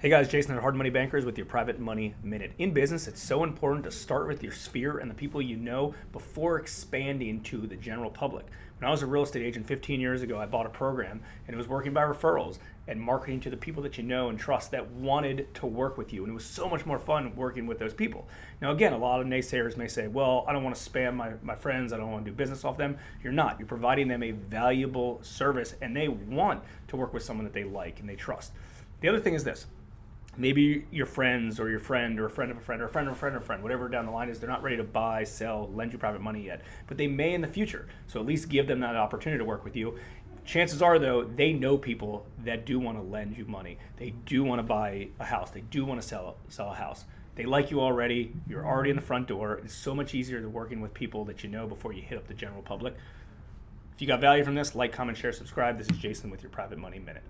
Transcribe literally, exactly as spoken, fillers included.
Hey guys, Jason at Hard Money Bankers with your Private Money Minute. In business, it's so important to start with your sphere and the people you know before expanding to the general public. When I was a real estate agent fifteen years ago, I bought a program and it was working by referrals and marketing to the people that you know and trust that wanted to work with you. And it was so much more fun working with those people. Now, again, a lot of naysayers may say, well, I don't want to spam my, my friends. I don't want to do business off them. You're not. You're providing them a valuable service and they want to work with someone that they like and they trust. The other thing is this. Maybe your friends or your friend or a friend of a friend or a friend of a friend or a friend, whatever down the line is, they're not ready to buy, sell, lend you private money yet, but they may in the future. So at least give them that opportunity to work with you. Chances are, though, they know people that do want to lend you money. They do want to buy a house. They do want to sell, sell a house. They like you already. You're already in the front door. It's so much easier than working with people that you know before you hit up the general public. If you got value from this, like, comment, share, subscribe. This is Jason with your Private Money Minute.